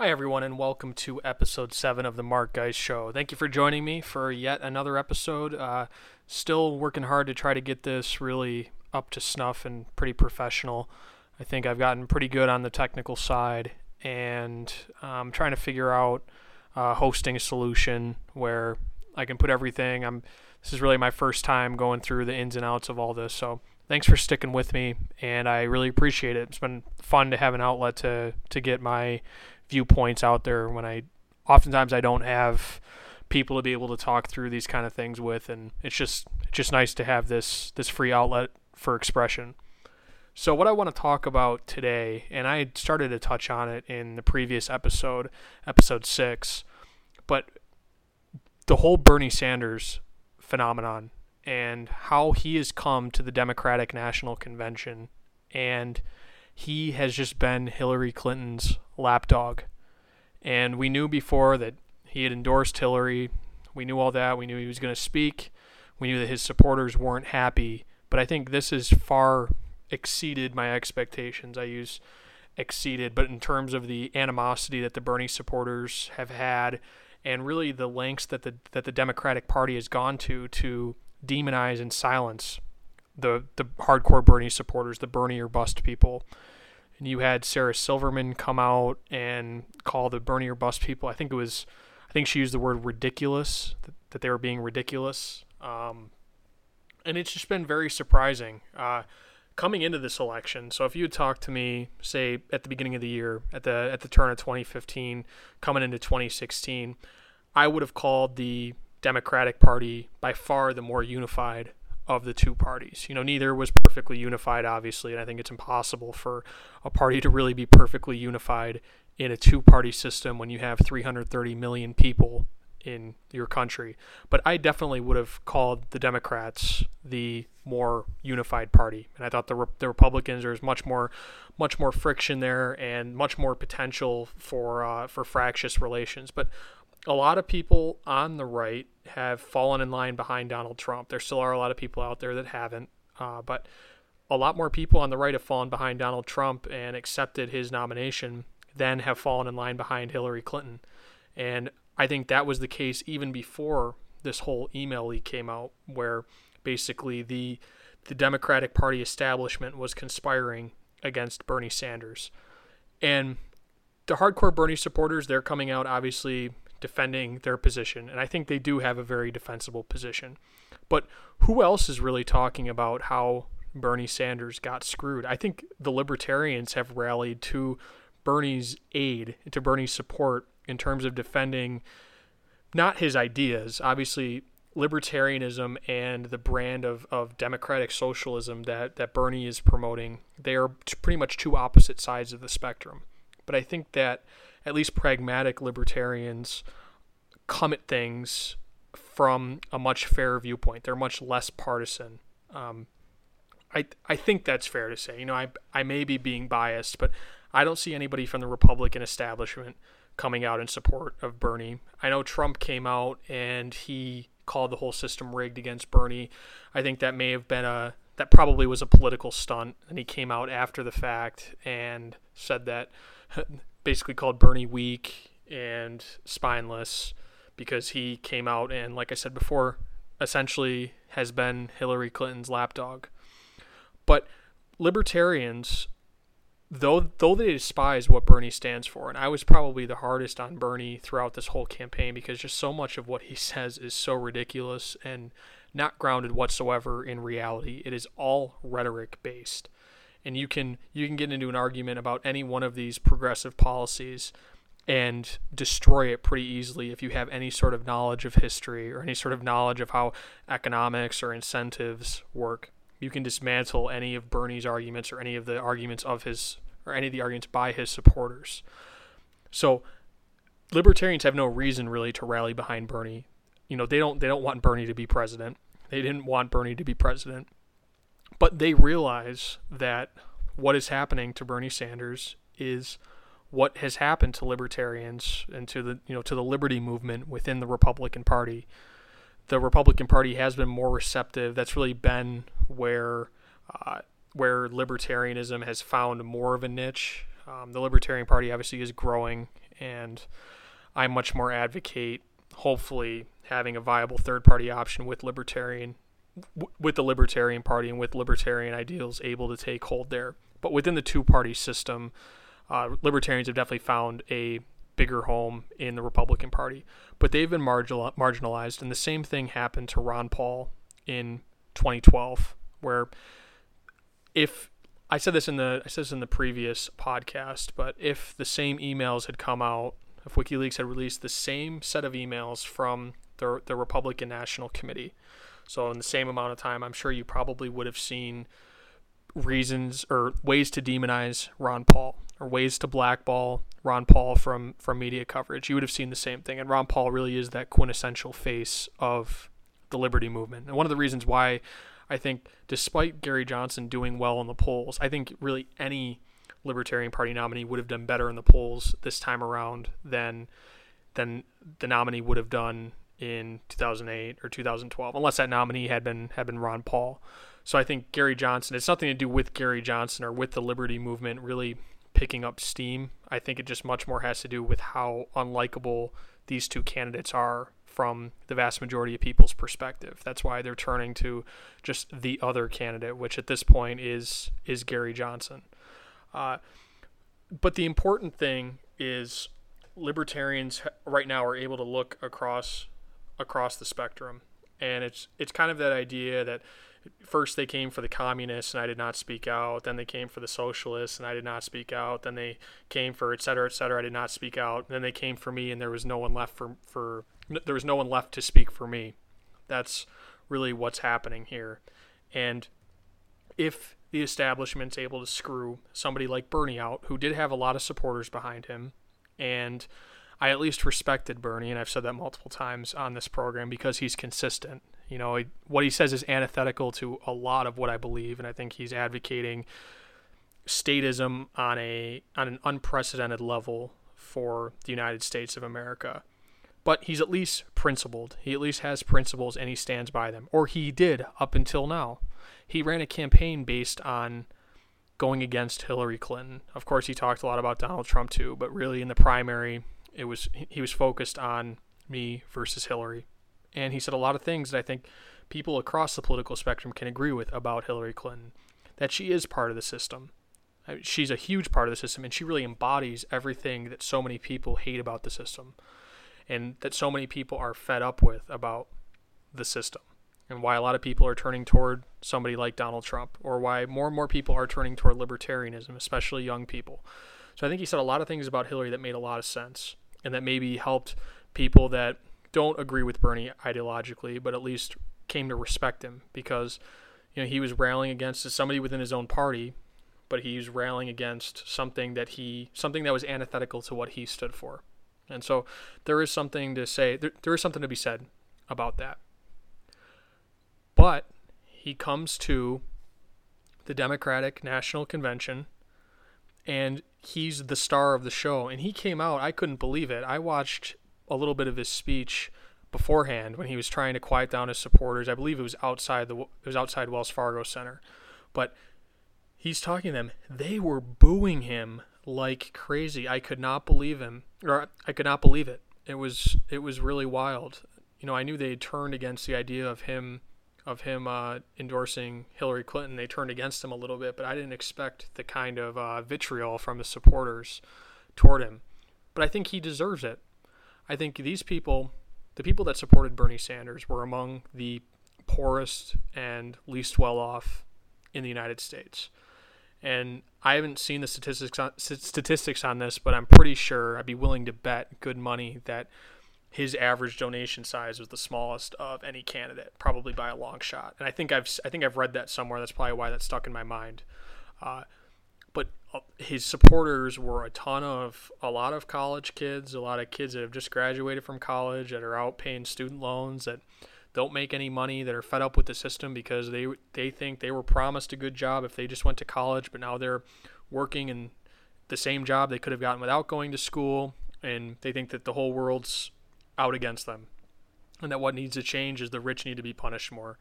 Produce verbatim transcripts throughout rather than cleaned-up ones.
Hi, everyone, and welcome to episode seven of the Mark Geist Show. Thank you for joining me for yet another episode. Uh, still working hard to try to get this really up to snuff and pretty professional. I think I've gotten pretty good on the technical side, and I'm trying to figure out a hosting solution where I can put everything. I'm this is really my first time going through the ins and outs of all this, so thanks for sticking with me, and I really appreciate it. It's been fun to have an outlet to, to get my viewpoints out there when I oftentimes I don't have people to be able to talk through these kind of things with, and it's just it's just nice to have this this free outlet for expression. So what I want to talk about today, and I started to touch on it in the previous episode, episode six, but the whole Bernie Sanders phenomenon and how he has come to the Democratic National Convention, and he has just been Hillary Clinton's lapdog. And we knew before that he had endorsed Hillary. We knew all that. We knew he was going to speak. We knew that his supporters weren't happy. But I think this has far exceeded my expectations. I use exceeded, but in terms of the animosity that the Bernie supporters have had, and really the lengths that the that the Democratic Party has gone to to demonize and silence the the hardcore Bernie supporters, the Bernie or bust people. And you had Sarah Silverman come out and call the Bernie or bust people, I think it was, I think she used the word ridiculous, that, that they were being ridiculous. Um, and it's just been very surprising uh, coming into this election. So if you had talked to me, say, at the beginning of the year, at the at the turn of twenty fifteen, coming into twenty sixteen, I would have called the Democratic Party by far the more unified of the two parties. You know, neither was perfectly unified, obviously, and I think it's impossible for a party to really be perfectly unified in a two-party system when you have three hundred thirty million people in your country. But I definitely would have called the Democrats the more unified party, and I thought the Re- the Republicans, there's much more, much more friction there, and much more potential for uh, for fractious relations. But a lot of people on the right have fallen in line behind Donald Trump. There still are a lot of people out there that haven't, uh, but a lot more people on the right have fallen behind Donald Trump and accepted his nomination than have fallen in line behind Hillary Clinton. And I think that was the case even before this whole email leak came out, where basically the the Democratic Party establishment was conspiring against Bernie Sanders. And the hardcore Bernie supporters, they're coming out, obviously, defending their position, and I think they do have a very defensible position. But who else is really talking about how Bernie Sanders got screwed? I think the libertarians have rallied to Bernie's aid, to Bernie's support, in terms of defending not his ideas. Obviously, libertarianism and the brand of, of democratic socialism that, that Bernie is promoting, they are t- pretty much two opposite sides of the spectrum. But I think that at least pragmatic libertarians come at things from a much fairer viewpoint. They're much less partisan. Um, I I think that's fair to say. You know, I I may be being biased, but I don't see anybody from the Republican establishment coming out in support of Bernie. I know Trump came out and he called the whole system rigged against Bernie. I think that may have been a that probably was a political stunt, and he came out after the fact and said that. Basically called Bernie weak and spineless because he came out and, like I said before, essentially has been Hillary Clinton's lapdog. But libertarians, though though they despise what Bernie stands for, and I was probably the hardest on Bernie throughout this whole campaign because just so much of what he says is so ridiculous and not grounded whatsoever in reality. It is all rhetoric based. And you can you can get into an argument about any one of these progressive policies and destroy it pretty easily if you have any sort of knowledge of history or any sort of knowledge of how economics or incentives work. You can dismantle any of Bernie's arguments or any of the arguments of his or any of the arguments by his supporters. So libertarians have no reason really to rally behind Bernie. You know, they don't they don't want Bernie to be president. They didn't want Bernie to be president. But they realize that what is happening to Bernie Sanders is what has happened to libertarians and to the, you know, to the liberty movement within the Republican Party. The Republican Party has been more receptive. That's really been where uh, where libertarianism has found more of a niche. Um, the Libertarian Party obviously is growing, and I much more advocate, hopefully, having a viable third-party option with libertarian, w- with the Libertarian Party and with libertarian ideals able to take hold there. But within the two-party system, uh, libertarians have definitely found a bigger home in the Republican Party, but they've been marginal- marginalized. And the same thing happened to Ron Paul in twenty twelve, where if I said this in the I said this in the previous podcast, but if the same emails had come out, if WikiLeaks had released the same set of emails from the the Republican National Committee, so in the same amount of time, I'm sure you probably would have seen reasons or ways to demonize Ron Paul or ways to blackball Ron Paul from, from media coverage. You would have seen the same thing. And Ron Paul really is that quintessential face of the liberty movement. And one of the reasons why I think, despite Gary Johnson doing well in the polls, I think really any Libertarian Party nominee would have done better in the polls this time around than than the nominee would have done in two thousand eight or two thousand twelve, unless that nominee had been had been Ron Paul. So I think Gary Johnson, it's nothing to do with Gary Johnson or with the liberty movement really picking up steam. I think it just much more has to do with how unlikable these two candidates are from the vast majority of people's perspective. That's why they're turning to just the other candidate, which at this point is is Gary Johnson. Uh, but the important thing is libertarians right now are able to look across across the spectrum, and it's it's kind of that idea that first they came for the communists and I did not speak out, then they came for the socialists and I did not speak out, then they came for et cetera, et cetera, I did not speak out, and then they came for me and there was no one left for for there was no one left to speak for me. That's really what's happening here. And if the establishment's able to screw somebody like Bernie out, who did have a lot of supporters behind him, and I at least respected Bernie, and I've said that multiple times on this program, because he's consistent. You know, what he says is antithetical to a lot of what I believe, and I think he's advocating statism on a on an unprecedented level for the United States of America. But he's at least principled. He at least has principles and he stands by them. Or he did up until now. He ran a campaign based on going against Hillary Clinton. Of course, he talked a lot about Donald Trump too, but really in the primary, it was he was focused on me versus Hillary. And he said a lot of things that I think people across the political spectrum can agree with about Hillary Clinton, that she is part of the system. I mean, she's a huge part of the system, and she really embodies everything that so many people hate about the system, and that so many people are fed up with about the system, and why a lot of people are turning toward somebody like Donald Trump, or why more and more people are turning toward libertarianism, especially young people. So I think he said a lot of things about Hillary that made a lot of sense, and that maybe helped people that don't agree with Bernie ideologically, but at least came to respect him, because, you know, he was rallying against somebody within his own party, but he was rallying against something that he, something that was antithetical to what he stood for. And so there is something to say, there, there is something to be said about that. But he comes to the Democratic National Convention and he's the star of the show. And he came out, I couldn't believe it. I watched a little bit of his speech beforehand when he was trying to quiet down his supporters. I believe it was outside the, it was outside Wells Fargo Center. But he's talking to them. They were booing him like crazy. I could not believe him. Or I could not believe it. It was it was really wild. You know, I knew they had turned against the idea of him of him uh, endorsing Hillary Clinton. They turned against him a little bit, but I didn't expect the kind of uh, vitriol from his supporters toward him. But I think he deserves it. I think these people, the people that supported Bernie Sanders, were among the poorest and least well-off in the United States. And I haven't seen the statistics on, statistics on this, but I'm pretty sure, I'd be willing to bet good money that his average donation size was the smallest of any candidate, probably by a long shot. And I think I've I think I've read that somewhere. That's probably why that stuck in my mind. Uh, but his supporters were a ton of a lot of college kids, a lot of kids that have just graduated from college, that are out paying student loans, that don't make any money, that are fed up with the system because they they think they were promised a good job if they just went to college, but now they're working in the same job they could have gotten without going to school, and they think that the whole world's out against them, and that what needs to change is the rich need to be punished more.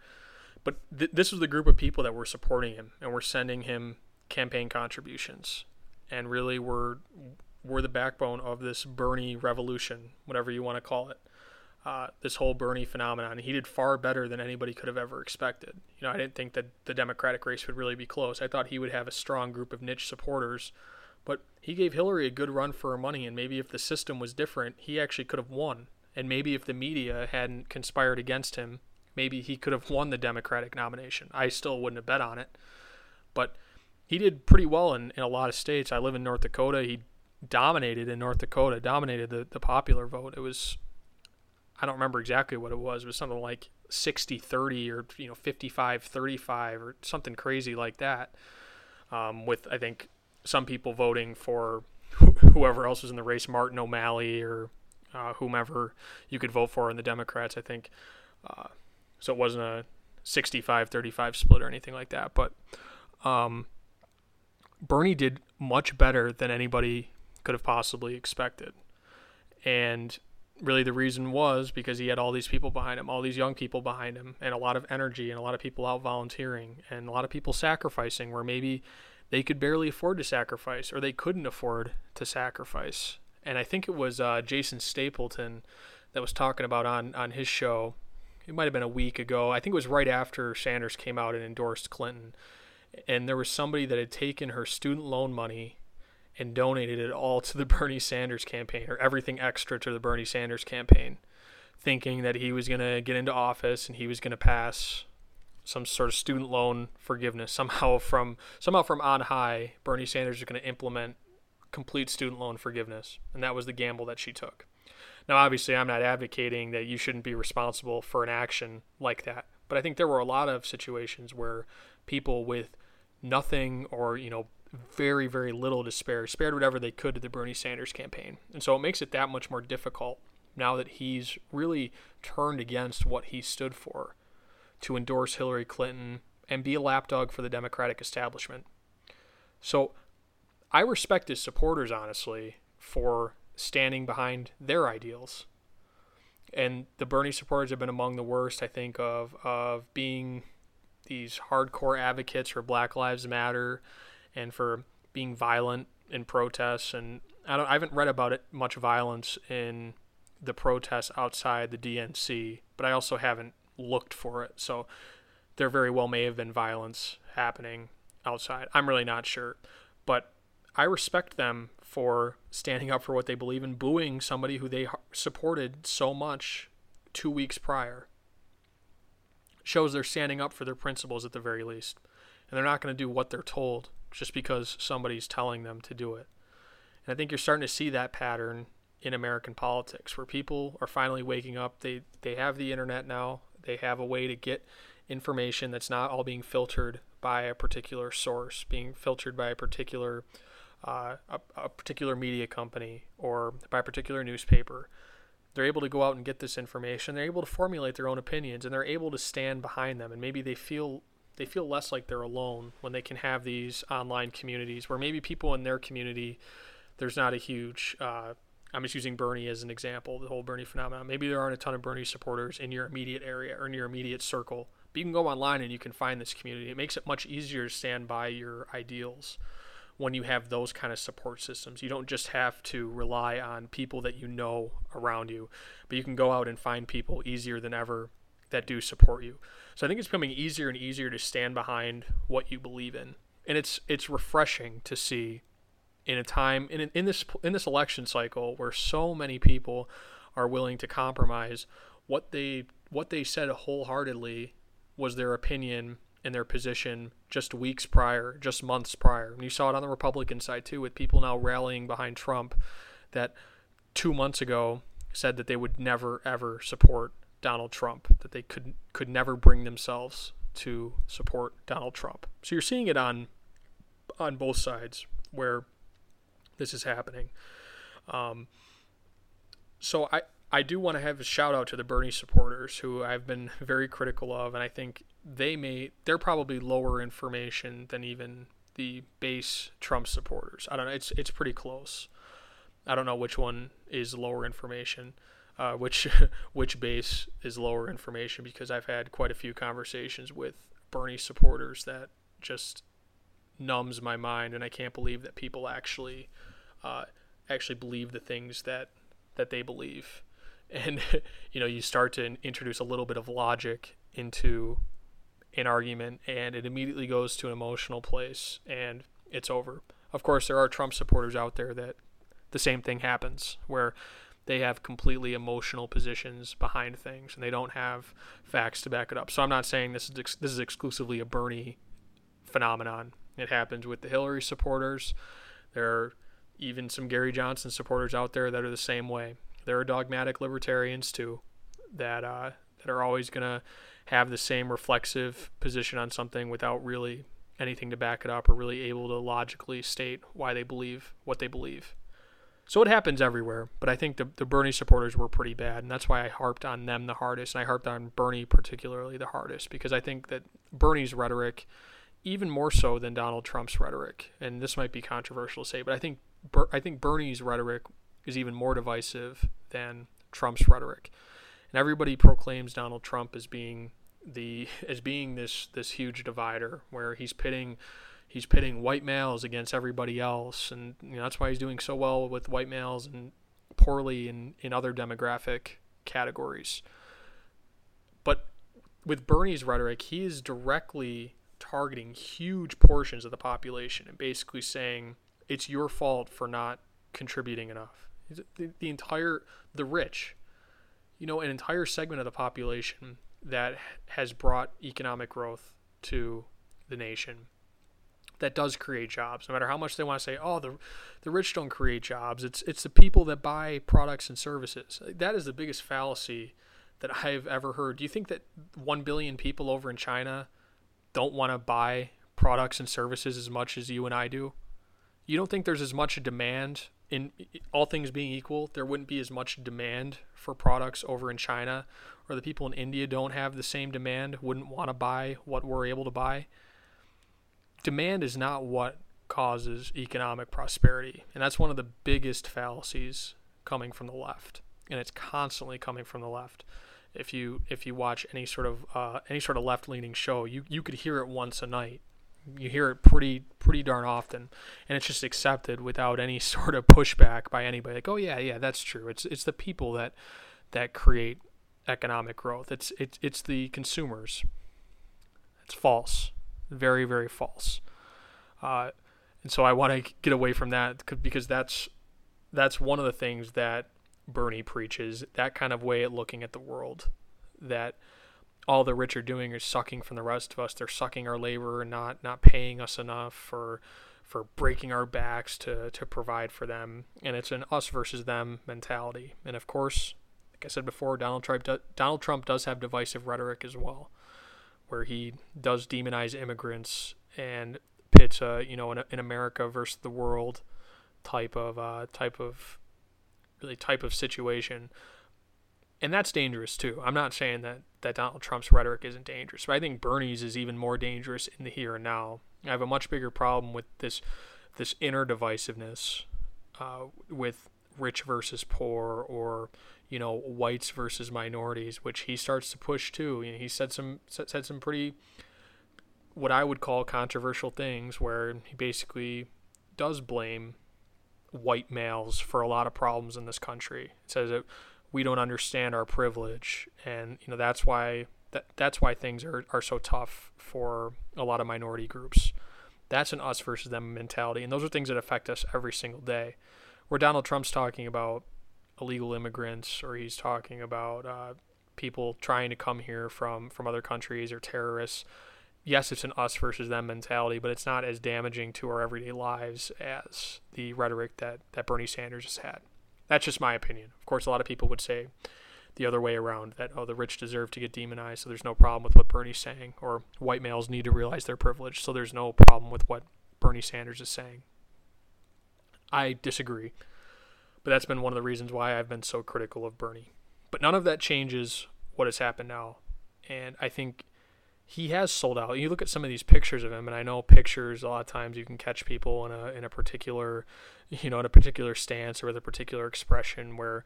But th- this was the group of people that were supporting him and were sending him campaign contributions, and really were were the backbone of this Bernie revolution, whatever you want to call it, uh, this whole Bernie phenomenon. He did far better than anybody could have ever expected. You know, I didn't think that the Democratic race would really be close. I thought he would have a strong group of niche supporters, but he gave Hillary a good run for her money, and maybe if the system was different, he actually could have won. And maybe if the media hadn't conspired against him, maybe he could have won the Democratic nomination. I still wouldn't have bet on it. But he did pretty well in, in a lot of states. I live in North Dakota. He dominated in North Dakota, dominated the, the popular vote. It was, I don't remember exactly what it was. It was something like sixty thirty or, you know, fifty-five thirty-five or something crazy like that. Um, with, I think, some people voting for wh- whoever else was in the race, Martin O'Malley or uh, whomever you could vote for in the Democrats, I think. Uh, so it wasn't a sixty-five thirty-five split or anything like that. But um, Bernie did much better than anybody could have possibly expected. And really the reason was because he had all these people behind him, all these young people behind him, and a lot of energy and a lot of people out volunteering and a lot of people sacrificing where maybe they could barely afford to sacrifice or they couldn't afford to sacrifice. And I think it was uh, Jason Stapleton that was talking about on, on his show. It might have been a week ago. I think it was right after Sanders came out and endorsed Clinton. And there was somebody that had taken her student loan money and donated it all to the Bernie Sanders campaign, or everything extra to the Bernie Sanders campaign, thinking that he was going to get into office and he was going to pass some sort of student loan forgiveness. Somehow from somehow from on high, Bernie Sanders is going to implement complete student loan forgiveness. And that was the gamble that she took. Now, obviously, I'm not advocating that you shouldn't be responsible for an action like that. But I think there were a lot of situations where people with nothing or, you know, very, very little to spare, spared whatever they could to the Bernie Sanders campaign. And so it makes it that much more difficult now that he's really turned against what he stood for to endorse Hillary Clinton and be a lapdog for the Democratic establishment. So I respect his supporters, honestly, for standing behind their ideals. And the Bernie supporters have been among the worst, I think, of of being these hardcore advocates for Black Lives Matter and for being violent in protests. And I don't I haven't read about it much violence in the protests outside the D N C, but I also haven't looked for it. So there very well may have been violence happening outside. I'm really not sure. But I respect them for standing up for what they believe and booing somebody who they supported so much two weeks prior. Shows they're standing up for their principles at the very least. And they're not going to do what they're told just because somebody's telling them to do it. And I think you're starting to see that pattern in American politics where people are finally waking up. They, they have the internet now. They have a way to get information that's not all being filtered by a particular source, being filtered by a particular Uh, a, a particular media company or by a particular newspaper. They're able to go out and get this information. They're able to formulate their own opinions, and they're able to stand behind them. And maybe they feel they feel less like they're alone when they can have these online communities where maybe people in their community, there's not a huge, uh, I'm just using Bernie as an example, the whole Bernie phenomenon. Maybe there aren't a ton of Bernie supporters in your immediate area or in your immediate circle. But you can go online and you can find this community. It makes it much easier to stand by your ideals when you have those kind of support systems. You don't just have to rely on people that you know around you, but you can go out and find people easier than ever that do support you. So I think it's becoming easier and easier to stand behind what you believe in. And it's it's refreshing to see in a time, in in this in this election cycle where so many people are willing to compromise what they what they said wholeheartedly was their opinion in their position just weeks prior, just months prior. And you saw it on the Republican side too, with people now rallying behind Trump that two months ago said that they would never, ever support Donald Trump, that they could could never bring themselves to support Donald Trump. So you're seeing it on on both sides where this is happening. Um, so I, I do want to have a shout out to the Bernie supporters who I've been very critical of, and I think they may, they're probably lower information than even the base Trump supporters. I don't know. It's, it's pretty close. I don't know which one is lower information, uh, which, which base is lower information, because I've had quite a few conversations with Bernie supporters that just numbs my mind. And I can't believe that people actually, uh, actually believe the things that that they believe. And, you know, you start to introduce a little bit of logic into an argument, and it immediately goes to an emotional place, and it's over. Of course, there are Trump supporters out there that the same thing happens, where they have completely emotional positions behind things, and they don't have facts to back it up. So I'm not saying this is ex- this is exclusively a Bernie phenomenon. It happens with the Hillary supporters. There are even some Gary Johnson supporters out there that are the same way. There are dogmatic libertarians, too, that uh, that are always going to have the same reflexive position on something without really anything to back it up or really able to logically state why they believe what they believe. So it happens everywhere, but I think the, the Bernie supporters were pretty bad, and that's why I harped on them the hardest, and I harped on Bernie particularly the hardest, because I think that Bernie's rhetoric, even more so than Donald Trump's rhetoric, and this might be controversial to say, but I think I think Bernie's rhetoric is even more divisive than Trump's rhetoric. And everybody proclaims Donald Trump as being the as being this this huge divider, where he's pitting he's pitting white males against everybody else, and you know, that's why he's doing so well with white males and poorly in, in other demographic categories. But with Bernie's rhetoric, he is directly targeting huge portions of the population and basically saying it's your fault for not contributing enough. The, the entire, the rich, you know, an entire segment of the population that has brought economic growth to the nation, that does create jobs. No matter how much they want to say, oh, the the rich don't create jobs. It's it's the people that buy products and services. That is the biggest fallacy that I've ever heard. Do you think that one billion people over in China don't want to buy products and services as much as you and I do? You don't think there's as much demand, in all things being equal, there wouldn't be as much demand for products over in China, or the people in India don't have the same demand, wouldn't want to buy what we're able to buy? Demand is not what causes economic prosperity, and that's one of the biggest fallacies coming from the left, and it's constantly coming from the left. If you if you watch any sort of uh, any sort of left-leaning show, you, you could hear it once a night. You hear it pretty pretty darn often, and it's just accepted without any sort of pushback by anybody. Like, oh yeah, yeah, that's true. It's it's the people that that create economic growth. It's it's it's the consumers. It's false. Very, very false. Uh, and so I want to get away from that, because that's that's one of the things that Bernie preaches, that kind of way of looking at the world, that all the rich are doing is sucking from the rest of us. They're sucking our labor and not, not paying us enough or for breaking our backs to, to provide for them. And it's an us versus them mentality. And of course, like I said before, Donald Trump, do, Donald Trump does have divisive rhetoric as well, where he does demonize immigrants and pits a, you know, an, an America versus the world type of uh, type of really type of situation. And that's dangerous, too. I'm not saying that, that Donald Trump's rhetoric isn't dangerous, but I think Bernie's is even more dangerous in the here and now. I have a much bigger problem with this this inner divisiveness uh, with rich versus poor, or, you know, whites versus minorities, which he starts to push, too. You know, he said some said some pretty, what I would call, controversial things, where he basically does blame white males for a lot of problems in this country. It says that we don't understand our privilege, and you know that's why that that's why things are, are so tough for a lot of minority groups. That's an us versus them mentality, and those are things that affect us every single day. Where Donald Trump's talking about illegal immigrants, or he's talking about uh, people trying to come here from, from other countries, or terrorists. Yes, it's an us versus them mentality, but it's not as damaging to our everyday lives as the rhetoric that, that Bernie Sanders has had. That's just my opinion. Of course, a lot of people would say the other way around, that, oh, the rich deserve to get demonized, so there's no problem with what Bernie's saying, or white males need to realize their privilege, so there's no problem with what Bernie Sanders is saying. I disagree, but that's been one of the reasons why I've been so critical of Bernie. But none of that changes what has happened now, and I think he has sold out. You look at some of these pictures of him, and I know pictures, a lot of times you can catch people in a in a particular, you know, in a particular stance or with a particular expression where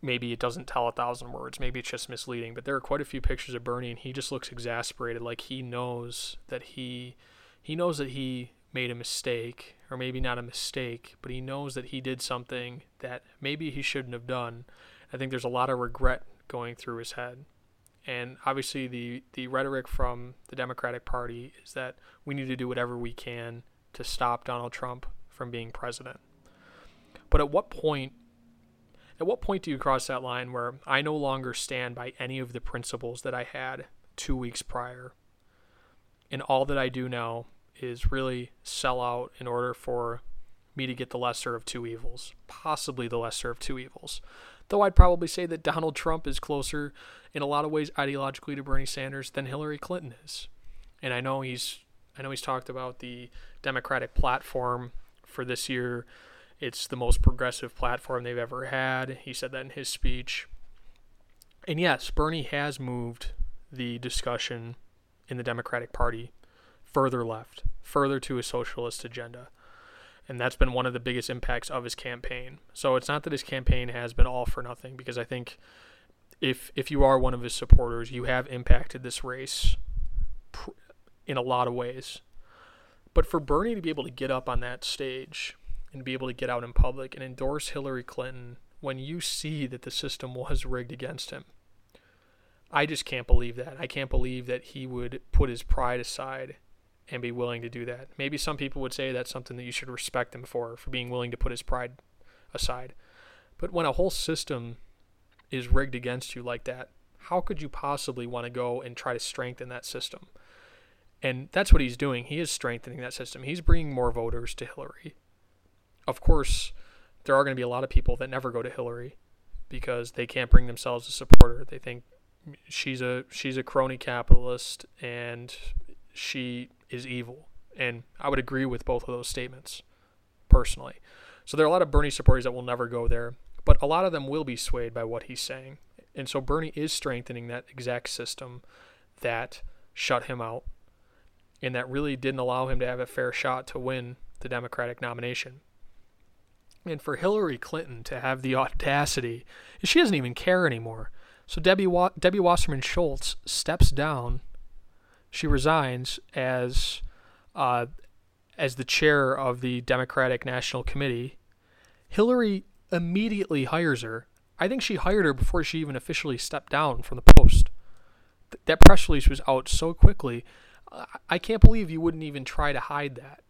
maybe it doesn't tell a thousand words. Maybe it's just misleading. But there are quite a few pictures of Bernie, and he just looks exasperated, like he knows that he he knows that he made a mistake, or maybe not a mistake, but he knows that he did something that maybe he shouldn't have done. I think there's a lot of regret going through his head. And obviously the, the rhetoric from the Democratic Party is that we need to do whatever we can to stop Donald Trump from being president. But at what point, at what point do you cross that line where I no longer stand by any of the principles that I had two weeks prior, and all that I do now is really sell out in order for me to get the lesser of two evils, possibly the lesser of two evils? Though I'd probably say that Donald Trump is closer in a lot of ways ideologically to Bernie Sanders than Hillary Clinton is. And I know he's I know he's talked about the Democratic platform for this year. It's the most progressive platform they've ever had. He said that in his speech. And yes, Bernie has moved the discussion in the Democratic Party further left, further to a socialist agenda. And that's been one of the biggest impacts of his campaign. So it's not that his campaign has been all for nothing, because I think if if you are one of his supporters, you have impacted this race in a lot of ways. But for Bernie to be able to get up on that stage and be able to get out in public and endorse Hillary Clinton when you see that the system was rigged against him, I just can't believe that. I can't believe that he would put his pride aside and be willing to do that. Maybe some people would say that's something that you should respect him for, for being willing to put his pride aside. But when a whole system is rigged against you like that, how could you possibly want to go and try to strengthen that system? And that's what he's doing. He is strengthening that system. He's bringing more voters to Hillary. Of course, there are going to be a lot of people that never go to Hillary because they can't bring themselves to support her. They think she's a she's a crony capitalist and she is evil. And I would agree with both of those statements personally. So there are a lot of Bernie supporters that will never go there, but a lot of them will be swayed by what he's saying. And so Bernie is strengthening that exact system that shut him out and that really didn't allow him to have a fair shot to win the Democratic nomination. And for Hillary Clinton to have the audacity, she doesn't even care anymore. So Debbie Wa- Debbie Wasserman Schultz steps down. She resigns as uh, as the chair of the Democratic National Committee. Hillary immediately hires her. I think she hired her before she even officially stepped down from the post. Th- that press release was out so quickly. I-, I can't believe you wouldn't even try to hide that.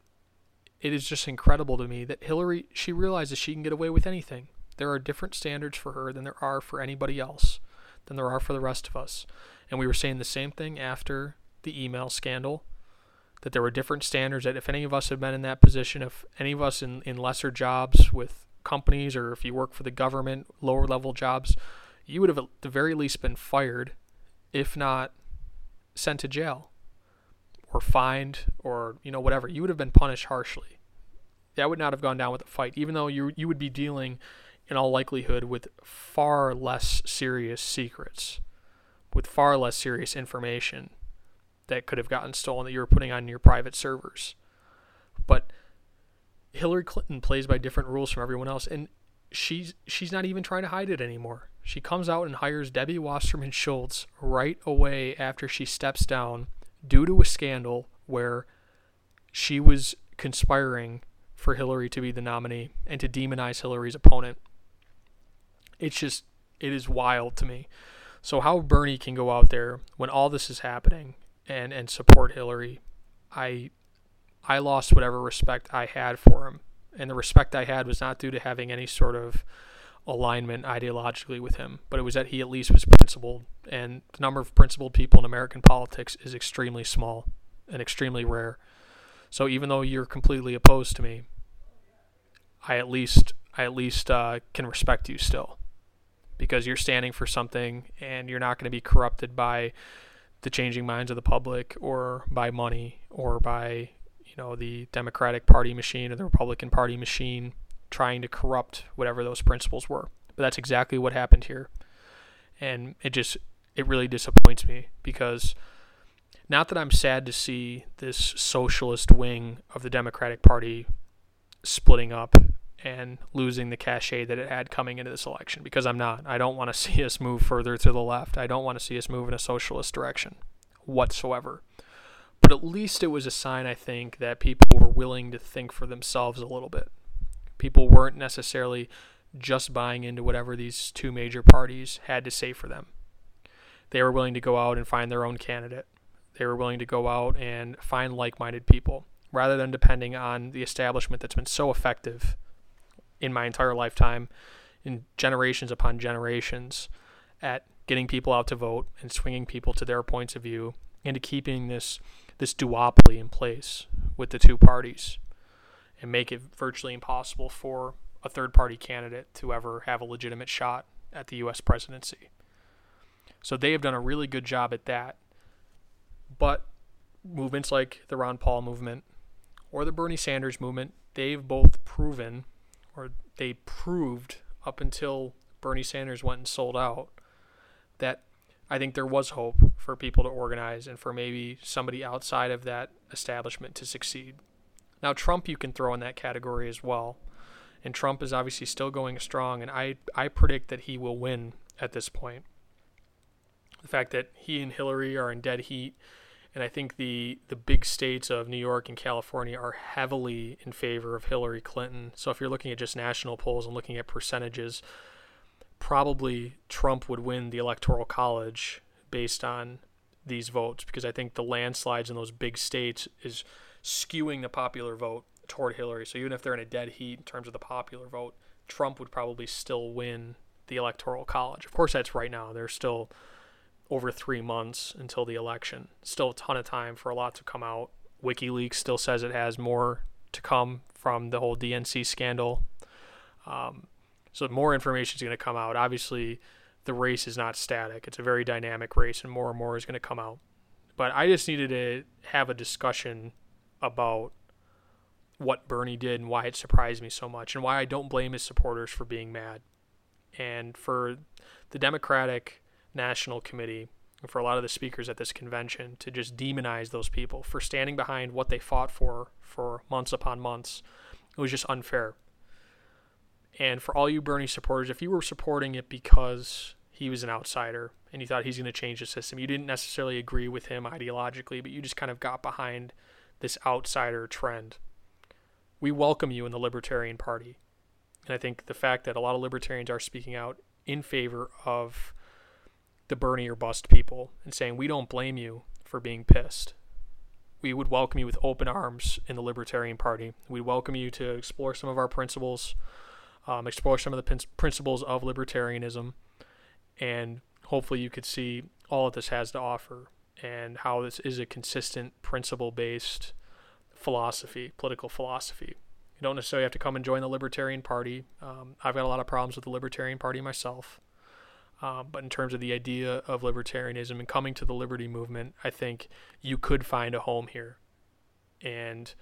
It is just incredible to me that Hillary, she realizes she can get away with anything. There are different standards for her than there are for anybody else, than there are for the rest of us. And we were saying the same thing after the email scandal, that there were different standards, that if any of us had been in that position, if any of us in, in lesser jobs with companies, or if you work for the government, lower level jobs, you would have at the very least been fired, if not sent to jail or fined or, you know, whatever. You would have been punished harshly. That would not have gone down with a fight, even though you you would be dealing in all likelihood with far less serious secrets, with far less serious information that could have gotten stolen that you were putting on your private servers. But Hillary Clinton plays by different rules from everyone else, and she's she's not even trying to hide it anymore. She comes out and hires Debbie Wasserman Schultz right away after she steps down due to a scandal where she was conspiring for Hillary to be the nominee and to demonize Hillary's opponent. It's just, it is wild to me. So how Bernie can go out there when all this is happening and and support Hillary, I I lost whatever respect I had for him. And the respect I had was not due to having any sort of alignment ideologically with him, but it was that he at least was principled, and the number of principled people in American politics is extremely small and extremely rare. So even though you're completely opposed to me, I at least I at least uh, can respect you still, because you're standing for something and you're not going to be corrupted by the changing minds of the public, or by money, or by, you know, the Democratic Party machine or the Republican Party machine trying to corrupt whatever those principles were. But that's exactly what happened here. And it just, it really disappoints me, because not that I'm sad to see this socialist wing of the Democratic Party splitting up and losing the cachet that it had coming into this election, because I'm not. I don't want to see us move further to the left. I don't want to see us move in a socialist direction whatsoever. but at least it was a sign, I think, that people were willing to think for themselves a little bit. People weren't necessarily just buying into whatever these two major parties had to say for them. They were willing to go out and find their own candidate. They were willing to go out and find like-minded people, rather than depending on the establishment that's been so effective in my entire lifetime, in generations upon generations, at getting people out to vote and swinging people to their points of view, into keeping this this duopoly in place with the two parties and make it virtually impossible for a third-party candidate to ever have a legitimate shot at the U S presidency. So they have done a really good job at that. But movements like the Ron Paul movement or the Bernie Sanders movement, they've both proven, or they proved up until Bernie Sanders went and sold out, that I think there was hope for people to organize and for maybe somebody outside of that establishment to succeed. Now, Trump you can throw in that category as well. And Trump is obviously still going strong, and I, I predict that he will win at this point. The fact that he and Hillary are in dead heat, and I think the, the big states of New York and California are heavily in favor of Hillary Clinton. So if you're looking at just national polls and looking at percentages, probably Trump would win the Electoral College based on these votes, because I think the landslides in those big states is skewing the popular vote toward Hillary. So even if they're in a dead heat in terms of the popular vote, Trump would probably still win the Electoral College. Of course, that's right now. There's still over three months until the election. Still a ton of time for a lot to come out. WikiLeaks still says it has more to come from the whole D N C scandal. Um, so more information is going to come out. Obviously, the race is not static. It's a very dynamic race, and more and more is going to come out. But I just needed to have a discussion about what Bernie did and why it surprised me so much, and why I don't blame his supporters for being mad. And for the Democratic National Committee, and for a lot of the speakers at this convention, to just demonize those people for standing behind what they fought for for months upon months, it was just unfair. And for all you Bernie supporters, if you were supporting it because he was an outsider and you thought he's going to change the system, you didn't necessarily agree with him ideologically, but you just kind of got behind this outsider trend, we welcome you in the Libertarian Party. And I think the fact that a lot of libertarians are speaking out in favor of the Bernie or bust people and saying, we don't blame you for being pissed. We would welcome you with open arms in the Libertarian Party. We welcome you to explore some of our principles, um, explore some of the principles of libertarianism, and hopefully you could see all that this has to offer and how this is a consistent principle-based philosophy, political philosophy. You don't necessarily have to come and join the Libertarian Party. Um, I've got a lot of problems with the Libertarian Party myself. Um, but in terms of the idea of libertarianism and coming to the liberty movement, I think you could find a home here. And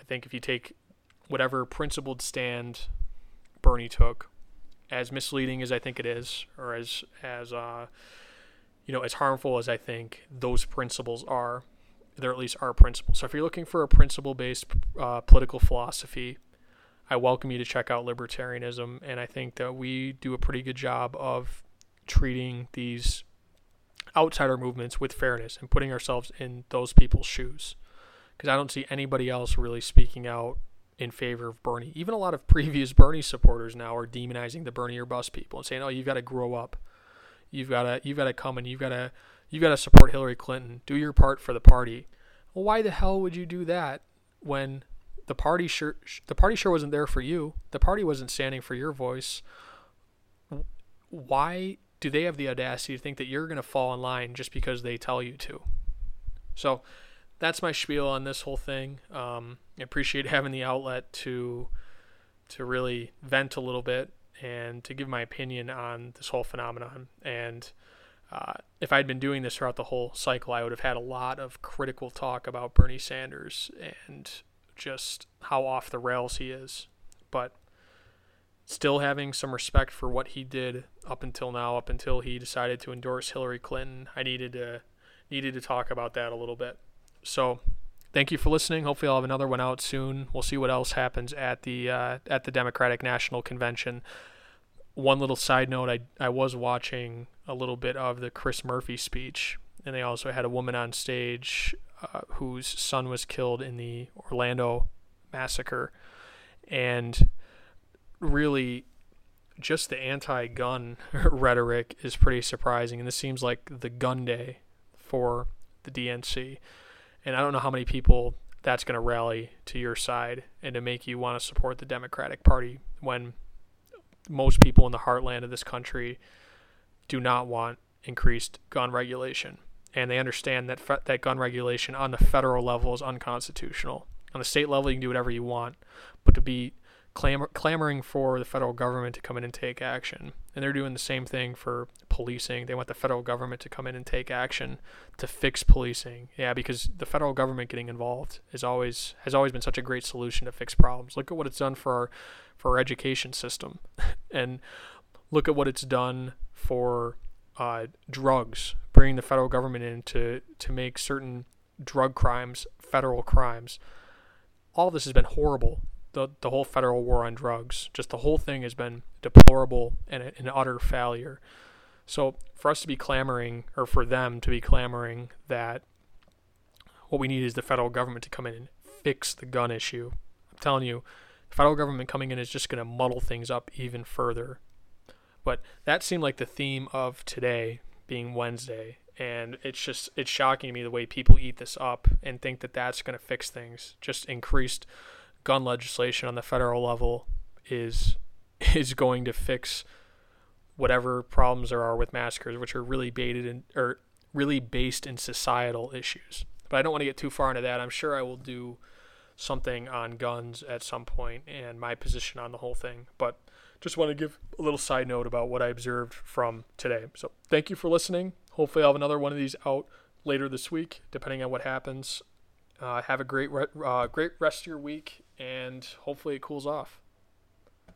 I think if you take whatever principled stand Bernie took, as misleading as I think it is, or as, as uh, you know, as harmful as I think those principles are, they're at least our principles. So if you're looking for a principle-based uh, political philosophy, I welcome you to check out libertarianism. And I think that we do a pretty good job of treating these outsider movements with fairness and putting ourselves in those people's shoes. Because I don't see anybody else really speaking out in favor of Bernie. Even a lot of previous Bernie supporters now are demonizing the Bernie or bust people and saying, oh, you've got to grow up. You've got to, you've got to come and you've got to, you got to support Hillary Clinton. Do your part for the party. Well, why the hell would you do that when the party sure the party sure wasn't there for you? The party wasn't standing for your voice. Why do they have the audacity to think that you're going to fall in line just because they tell you to? So that's my spiel on this whole thing. Um, I appreciate having the outlet to to really vent a little bit and to give my opinion on this whole phenomenon. And Uh, if I'd been doing this throughout the whole cycle, I would have had a lot of critical talk about Bernie Sanders and just how off the rails he is. But still having some respect for what he did up until now, up until he decided to endorse Hillary Clinton, I needed to needed to talk about that a little bit. So thank you for listening. Hopefully I'll have another one out soon. We'll see what else happens at the uh, at the Democratic National Convention. One little side note, I, I was watching a little bit of the Chris Murphy speech, and they also had a woman on stage uh, whose son was killed in the Orlando massacre, and really just the anti-gun rhetoric is pretty surprising, and this seems like the gun day for the D N C, and I don't know how many people that's going to rally to your side and to make you want to support the Democratic Party when most people in the heartland of this country do not want increased gun regulation, and they understand that fe- that gun regulation on the federal level is unconstitutional. On the state level, you can do whatever you want, but to be clamor- clamoring for the federal government to come in and take action, and they're doing the same thing for policing. They want the federal government to come in and take action to fix policing. Yeah, because the federal government getting involved is always has always been such a great solution to fix problems. Look at what it's done for our for our education system, and look at what it's done for uh, drugs. Bringing the federal government in to to make certain drug crimes federal crimes. All this has been horrible. The, the whole federal war on drugs, just the whole thing has been deplorable and an utter failure. So for us to be clamoring, or for them to be clamoring, that what we need is the federal government to come in and fix the gun issue, I'm telling you, the federal government coming in is just going to muddle things up even further. But that seemed like the theme of today, being Wednesday, and it's just it's shocking to me the way people eat this up and think that that's going to fix things. Just increased gun legislation on the federal level is is going to fix whatever problems there are with massacres, which are really baited in, or really based in societal issues. But I don't want to get too far into that. I'm sure I will do something on guns at some point and my position on the whole thing. But just want to give a little side note about what I observed from today. So thank you for listening. Hopefully I'll have another one of these out later this week, depending on what happens. Uh, have a great, re- uh, great rest of your week, and hopefully it cools off.